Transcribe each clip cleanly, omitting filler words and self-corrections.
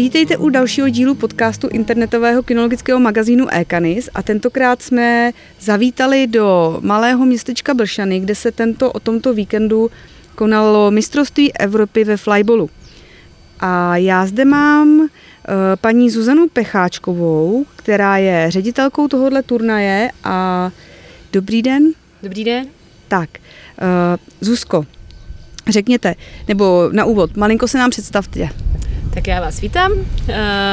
Vítejte u dalšího dílu podcastu internetového kynologického magazínu eKanis a tentokrát jsme zavítali do malého městečka Blšany, kde se o tomto víkendu konalo Mistrovství Evropy ve flyballu. A já zde mám paní Zuzanu Pecháčkovou, která je ředitelkou tohohle turnaje a dobrý den. Dobrý den. Tak, Zuzko, řekněte, nebo na úvod, malinko se nám představte. Tak já vás vítám,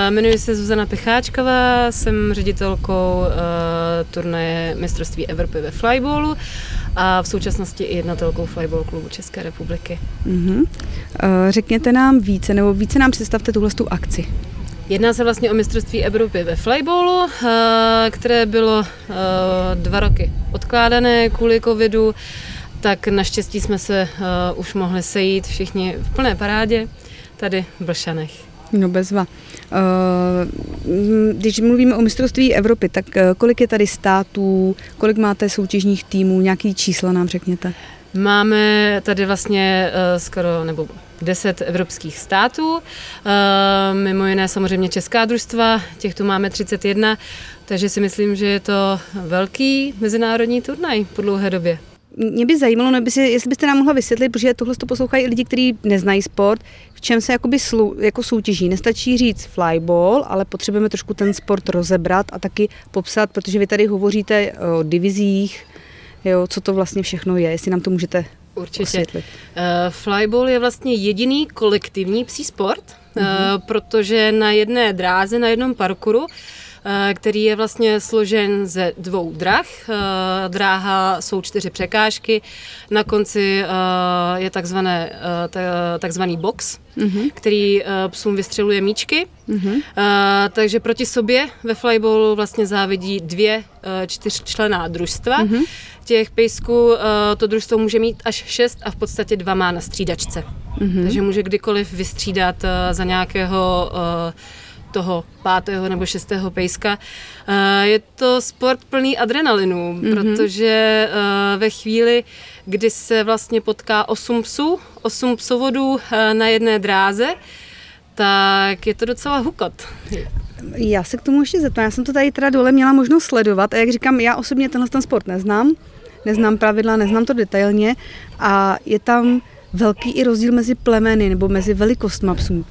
jmenuji se Zuzana Pecháčková, jsem ředitelkou turnaje Mistrovství Evropy ve flyballu a v současnosti i jednatelkou Flyball Clubu České republiky. Mm-hmm. Řekněte nám více nám představte tuhle tu akci. Jedná se vlastně o Mistrovství Evropy ve flyballu, které bylo 2 roky odkládané kvůli covidu, tak naštěstí jsme se už mohli sejít všichni v plné parádě. Tady v Blšanech. No bezva. Když mluvíme o mistrovství Evropy, tak kolik je tady států, kolik máte soutěžních týmů, nějaký čísla nám řekněte? Máme tady vlastně skoro nebo 10 evropských států, mimo jiné samozřejmě česká družstva, těch tu máme 31, takže si myslím, že je to velký mezinárodní turnaj po dlouhé době. Mě by zajímalo, jestli byste nám mohla vysvětlit, protože tohle to poslouchají i lidi, kteří neznají sport, v čem se jako soutěží. Nestačí říct flyball, ale potřebujeme trošku ten sport rozebrat a taky popsat, protože vy tady hovoříte o divizích, jo, co to vlastně všechno je, jestli nám to můžete osvětlit. Flyball je vlastně jediný kolektivní psí sport, protože na jedné dráze, na jednom parkouru, který je vlastně složen ze 2 drah. Dráha jsou 4 překážky, na konci je takzvaný box, mm-hmm. který psům vystřeluje míčky. Mm-hmm. Takže proti sobě ve flyballu vlastně závidí 2 4členná družstva. Mm-hmm. Těch pejsků to družstvo může mít až 6 a v podstatě 2 má na střídačce. Mm-hmm. Takže může kdykoliv vystřídat za nějakého toho 5. nebo 6. pejska. Je to sport plný adrenalinu, mm-hmm. protože ve chvíli, kdy se vlastně potká 8 psovodů na jedné dráze, tak je to docela hukot. Já se k tomu ještě zeptám. Já jsem to tady teda dole měla možnost sledovat a jak říkám, já osobně tenhle ten sport neznám pravidla, neznám to detailně a je tam velký i rozdíl mezi plemeny nebo mezi velikostma psů.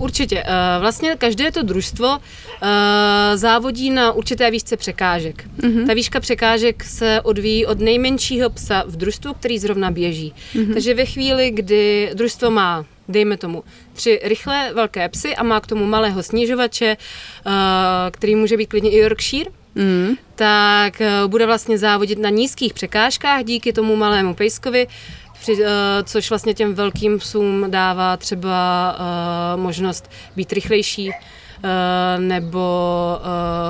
Určitě. Vlastně každé to družstvo závodí na určité výšce překážek. Mm-hmm. Ta výška překážek se odvíjí od nejmenšího psa v družstvu, který zrovna běží. Mm-hmm. Takže ve chvíli, kdy družstvo má, dejme tomu, 3 rychlé velké psy a má k tomu malého snižovače, který může být klidně i Yorkshire, tak bude vlastně závodit na nízkých překážkách díky tomu malému pejskovi, což vlastně těm velkým psům dává třeba možnost být rychlejší, nebo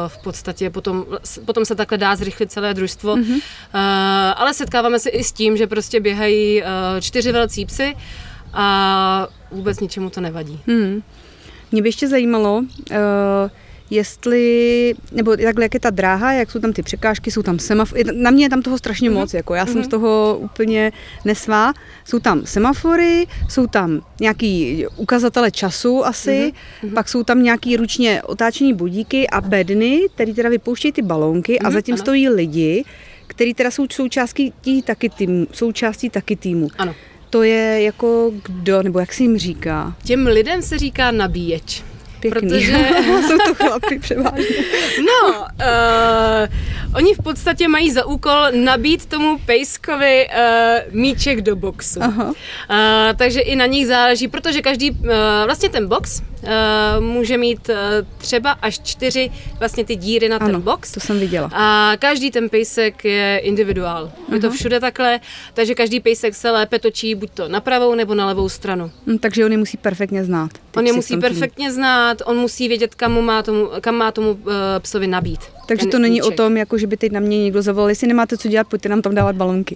v podstatě potom se takhle dá zrychlit celé družstvo. Mm-hmm. Ale setkáváme se i s tím, že prostě běhají 4 velcí psy a vůbec ničemu to nevadí. Mm. Mě by ještě zajímalo, jestli, nebo takhle, jak je ta dráha, jak jsou tam ty překážky, jsou tam semafory, na mě je tam toho strašně moc, jako já jsem z toho úplně nesvá, jsou tam semafory, jsou tam nějaký ukazatele času asi, pak jsou tam nějaký ručně otáčený budíky a bedny, které teda vypouštějí ty balónky a zatím stojí lidi, kteří teda jsou součástí taky týmu. Ano. To je jako kdo, nebo jak se jim říká? Těm lidem se říká nabíječ. Pěkný. Protože jsou to chlapy převážně. No, oni v podstatě mají za úkol nabít tomu pejskovi míček do boxu. Takže i na nich záleží, protože každý, vlastně ten box může mít třeba až 4 vlastně ty díry na ten box. To jsem viděla. A každý ten pejsek je individuál. Je to všude takhle, takže každý pejsek se lépe točí buď to na pravou nebo na levou stranu. Takže on je musí perfektně znát. On je musí perfektně znát, on musí vědět, kam má tomu psovi nabít. Takže to není o tom, jako že by teď na mě někdo zavolal, jestli nemáte co dělat, pojďte nám tam dávat balonky.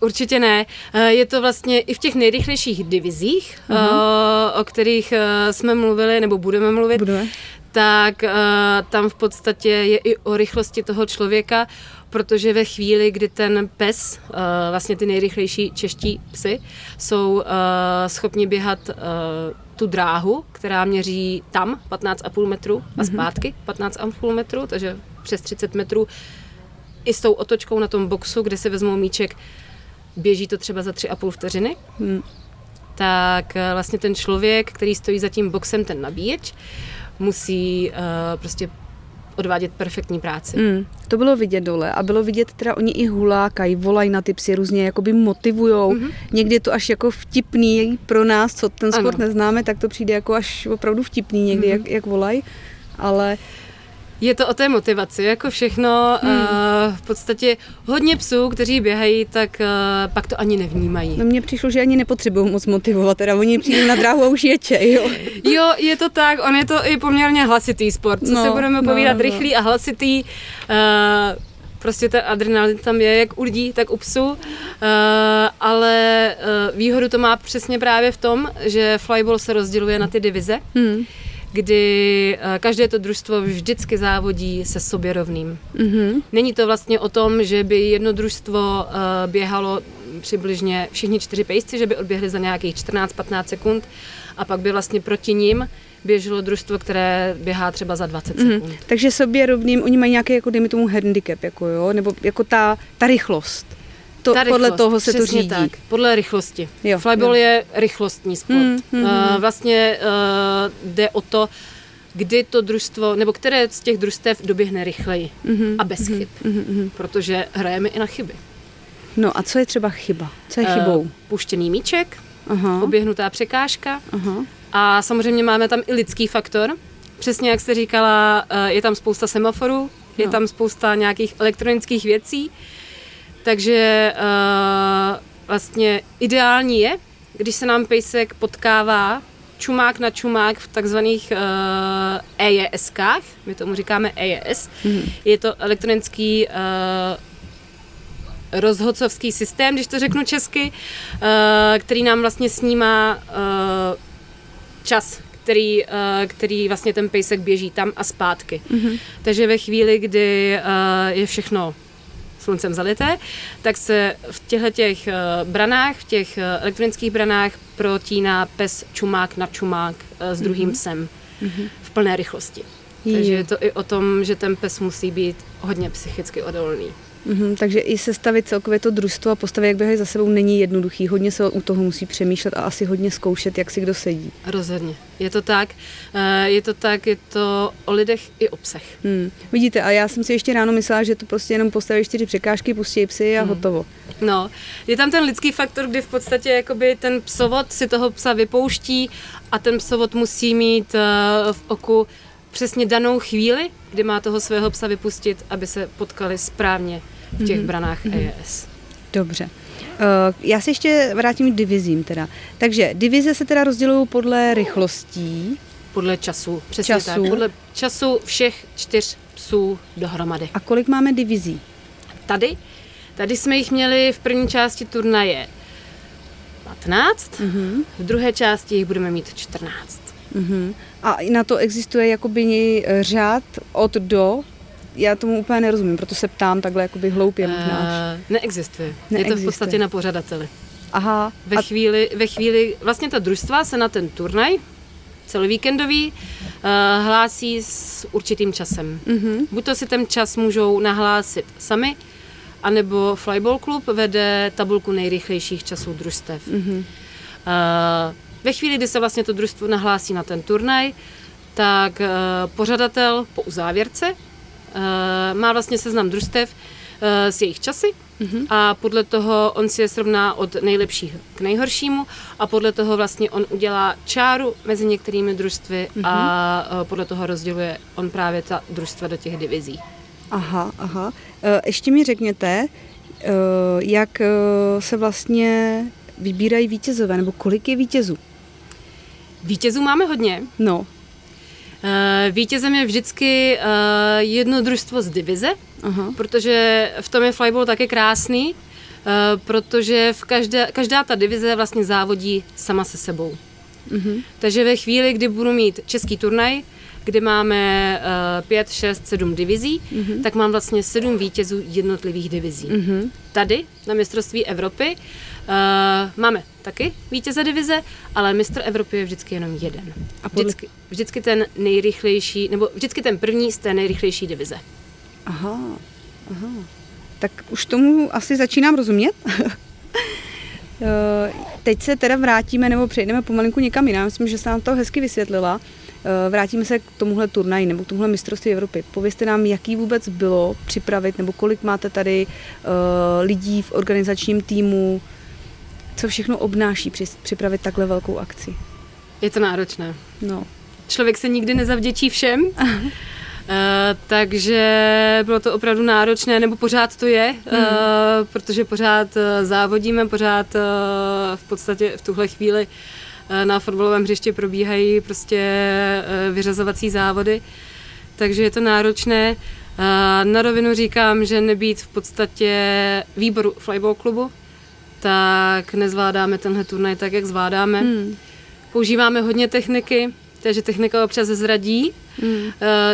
Určitě ne. Je to vlastně i v těch nejrychlejších divizích, o kterých jsme mluvili, nebo budeme mluvit, tak tam v podstatě je i o rychlosti toho člověka, protože ve chvíli, kdy ten pes, vlastně ty nejrychlejší čeští psy, jsou schopni běhat tu dráhu, která měří tam 15,5 metru a zpátky 15,5 metru, takže přes 30 metrů, i s tou otočkou na tom boxu, kde si vezmou míček, běží to třeba za 3,5 vteřiny, tak vlastně ten člověk, který stojí za tím boxem, ten nabíječ, musí prostě odvádět perfektní práci. To bylo vidět dole a bylo vidět, teda oni i hulákají, volají na ty psy, různě jakoby motivujou. Někdy je to až jako vtipný pro nás, co ten sport neznáme, tak to přijde jako až opravdu vtipný někdy, jak volají, ale... Je to o té motivaci, jako všechno. V podstatě hodně psů, kteří běhají, tak pak to ani nevnímají. No mně přišlo, že ani nepotřebují moc motivovat, teda oni přijdou na dráhu a už ječej, jo. Jo, je to tak, on je to i poměrně hlasitý sport, co se budeme povídat, rychlý a hlasitý. Prostě ta adrenalin tam je jak u lidí, tak u psů, ale výhodu to má přesně právě v tom, že flyball se rozděluje na ty divize, kdy každé to družstvo vždycky závodí se sobě rovným. Není to vlastně o tom, že by jedno družstvo běhalo přibližně všichni 4 pejsci, že by odběhli za nějakých 14-15 sekund a pak by vlastně proti nim běželo družstvo, které běhá třeba za 20 sekund. Takže sobě rovným, oni mají nějaký, jako dejme tomu, handicap, jako jo? Nebo jako ta rychlost. Podle toho se to řídí. Tak, podle rychlosti. Flyball je rychlostní sport. Vlastně jde o to, kdy to družstvo, nebo které z těch družstev doběhne rychleji a bez chyb. Protože hrajeme i na chyby. No a co je třeba chyba? Co je chybou? Puštěný míček, oběhnutá překážka a samozřejmě máme tam i lidský faktor. Přesně jak jste říkala, je tam spousta semaforů, je tam spousta nějakých elektronických věcí. Takže vlastně ideální je, když se nám pejsek potkává čumák na čumák v takzvaných EJS-kách, my tomu říkáme EJS, je to elektronický rozhodcovský systém, když to řeknu česky, který nám vlastně snímá čas, který vlastně ten pejsek běží tam a zpátky. Takže ve chvíli, kdy je všechno sluncem zalité, tak se v těchto branách, v těch elektronických branách protíná pes čumák na čumák s druhým psem v plné rychlosti. Takže je to i o tom, že ten pes musí být hodně psychicky odolný. Takže i sestavit celkově to družstvo a postavit, jak běhají za sebou, není jednoduchý. Hodně se u toho musí přemýšlet a asi hodně zkoušet, jak si kdo sedí. Rozhodně. Je to tak. Je to o lidech i o psech. Vidíte, a já jsem si ještě ráno myslela, že to prostě jenom postaví 4 překážky, pustí psy a hotovo. No, je tam ten lidský faktor, kdy v podstatě jakoby ten psovod si toho psa vypouští a ten psovod musí mít v oku přesně danou chvíli, kdy má toho svého psa vypustit, aby se potkali správně v těch branách EJS. Dobře. Já se ještě vrátím k divizím teda. Takže divize se teda rozdělují podle rychlostí. Podle času, přesně tak. Podle času všech 4 psů dohromady. A kolik máme divizí? Tady jsme jich měli v první části turnaje 15, v druhé části jich budeme mít 14. A na to existuje jakoby řád od do? Já tomu úplně nerozumím, proto se ptám takhle jakoby hloupě možná. Neexistuje. Je to v podstatě na pořadateli. Aha. Ve chvíli vlastně ta družstva se na ten turnaj celovíkendový hlásí s určitým časem. Buď to si ten čas můžou nahlásit sami, anebo Flyball Club vede tabulku nejrychlejších časů družstev. Ve chvíli, kdy se vlastně to družstvo nahlásí na ten turnaj, tak pořadatel po uzávěrce má vlastně seznam družstev s jejich časy a podle toho on si je srovná od nejlepšího k nejhoršímu a podle toho vlastně on udělá čáru mezi některými družstvy a podle toho rozděluje on právě ta družstva do těch divizí. Aha. Ještě mi řekněte, jak se vlastně vybírají vítězové, nebo kolik je vítězů? Vítězů máme hodně. No. Vítězem je vždycky jedno družstvo z divize, protože v tom je flyball taky krásný, protože každá ta divize vlastně závodí sama se sebou. Takže ve chvíli, kdy budu mít český turnaj, kde máme 5, 6, 7 divizí, mm-hmm. tak mám vlastně 7 vítězů jednotlivých divizí. Mm-hmm. Tady na mistrovství Evropy máme taky vítěze divize, ale mistr Evropy je vždycky jenom jeden. A vždycky ten nejrychlejší, nebo vždycky ten první z té nejrychlejší divize. Aha. Tak už tomu asi začínám rozumět. Teď se teda vrátíme, nebo přejdeme pomalinku někam jinam. Myslím, že se nám to hezky vysvětlila. Vrátíme se k tomuhle turnaji, nebo k tomuhle mistrovství Evropy. Povězte nám, jaký vůbec bylo připravit, nebo kolik máte tady lidí v organizačním týmu, co všechno obnáší připravit takhle velkou akci. Je to náročné. No. Člověk se nikdy nezavděčí všem. Takže bylo to opravdu náročné, nebo pořád to je, protože pořád závodíme, pořád v podstatě v tuhle chvíli na fotbalovém hřišti probíhají prostě vyřazovací závody, takže je to náročné. Na rovinu říkám, že nebýt v podstatě výboru flyball klubu, tak nezvládáme tenhle turnaj tak, jak zvládáme. Používáme hodně techniky, takže technika občas zradí,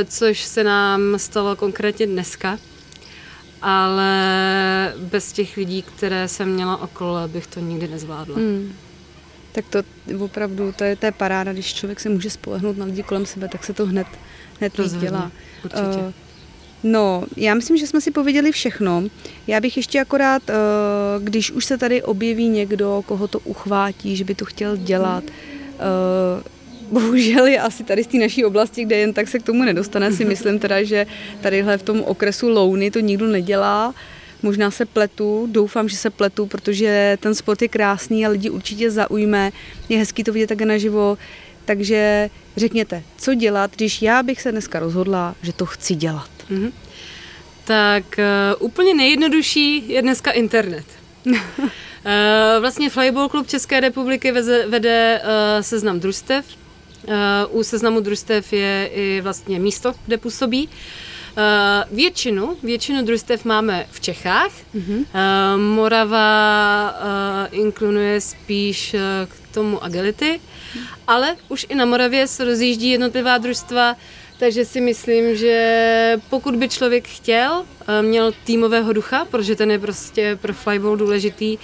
což se nám stalo konkrétně dneska, ale bez těch lidí, které jsem měla okolo, bych to nikdy nezvládla. Tak to opravdu, to je paráda, když člověk se může spolehnout na lidi kolem sebe, tak se to hned dělá. Určitě. No, já myslím, že jsme si pověděli všechno. Já bych ještě akorát, když už se tady objeví někdo, koho to uchvátí, že by to chtěl dělat, bohužel je asi tady z té naší oblasti, kde jen tak se k tomu nedostane, si myslím teda, že tadyhle v tom okresu Louny to nikdo nedělá. Možná se pletu, doufám, že se pletu, protože ten sport je krásný a lidi určitě zaujme. Je hezký to vidět také naživo. Takže řekněte, co dělat, když já bych se dneska rozhodla, že to chci dělat. Tak úplně nejjednodušší je dneska internet. Vlastně Flyball Club České republiky vede seznam družstev. U seznamu družstev je i vlastně místo, kde působí. Většinu družstev máme v Čechách. Morava inklinuje spíš k tomu agility, ale už i na Moravě se rozjíždí jednotlivá družstva, takže si myslím, že pokud by člověk chtěl, měl týmového ducha, protože ten je prostě pro flyball důležitý,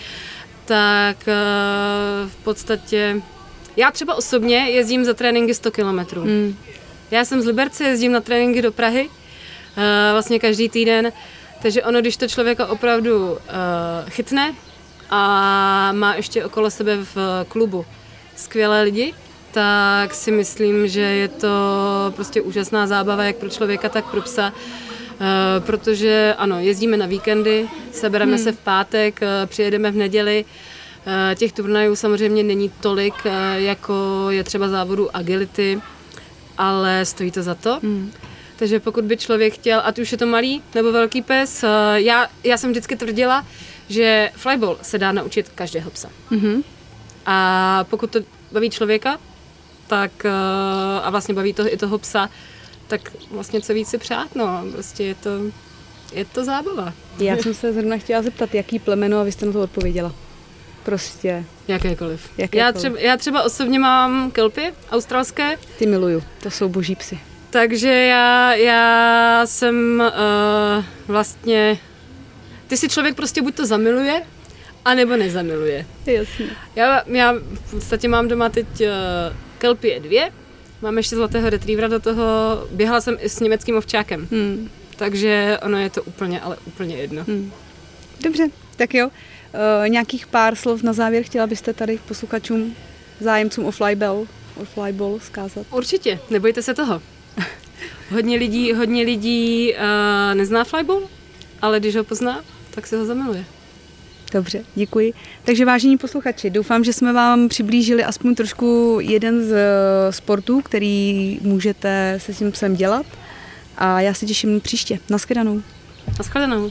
tak v podstatě... Já třeba osobně jezdím za tréninky 100 kilometrů. Já jsem z Liberce, jezdím na tréninky do Prahy, vlastně každý týden, takže ono, když to člověka opravdu chytne a má ještě okolo sebe v klubu skvělé lidi, tak si myslím, že je to prostě úžasná zábava jak pro člověka, tak pro psa, protože ano, jezdíme na víkendy, sebereme se v pátek, přijedeme v neděli. Těch turnajů samozřejmě není tolik, jako je třeba závodu agility, ale stojí to za to. Takže pokud by člověk chtěl, ať už je to malý nebo velký pes, já jsem vždycky tvrdila, že flyball se dá naučit každého psa. A pokud to baví člověka, tak a vlastně baví to i toho psa, tak vlastně co víc si přát, no, prostě je to zábava. Já jsem se zrovna chtěla zeptat, jaký plemeno, a vy jste na to odpověděla. Prostě. Jakékoliv. Já třeba osobně mám kelpy australské. Ty miluju, to jsou boží psy. Takže já jsem vlastně... Ty si člověk prostě buď to zamiluje, anebo nezamiluje. Jasně. Já v podstatě mám doma teď kelpie 2, mám ještě zlatého retrievera do toho, běhala jsem i s německým ovčákem. Takže ono je to úplně, ale úplně jedno. Dobře, tak jo. Nějakých pár slov na závěr chtěla byste tady posluchačům, zájemcům o flyball zkázat? Určitě, nebojte se toho. Hodně lidí nezná flyball, ale když ho pozná, tak se ho zamiluje. Dobře, děkuji. Takže vážení posluchači, doufám, že jsme vám přiblížili aspoň trošku jeden z sportů, který můžete se s tím psem dělat, a já se těším příště. Naschledanou.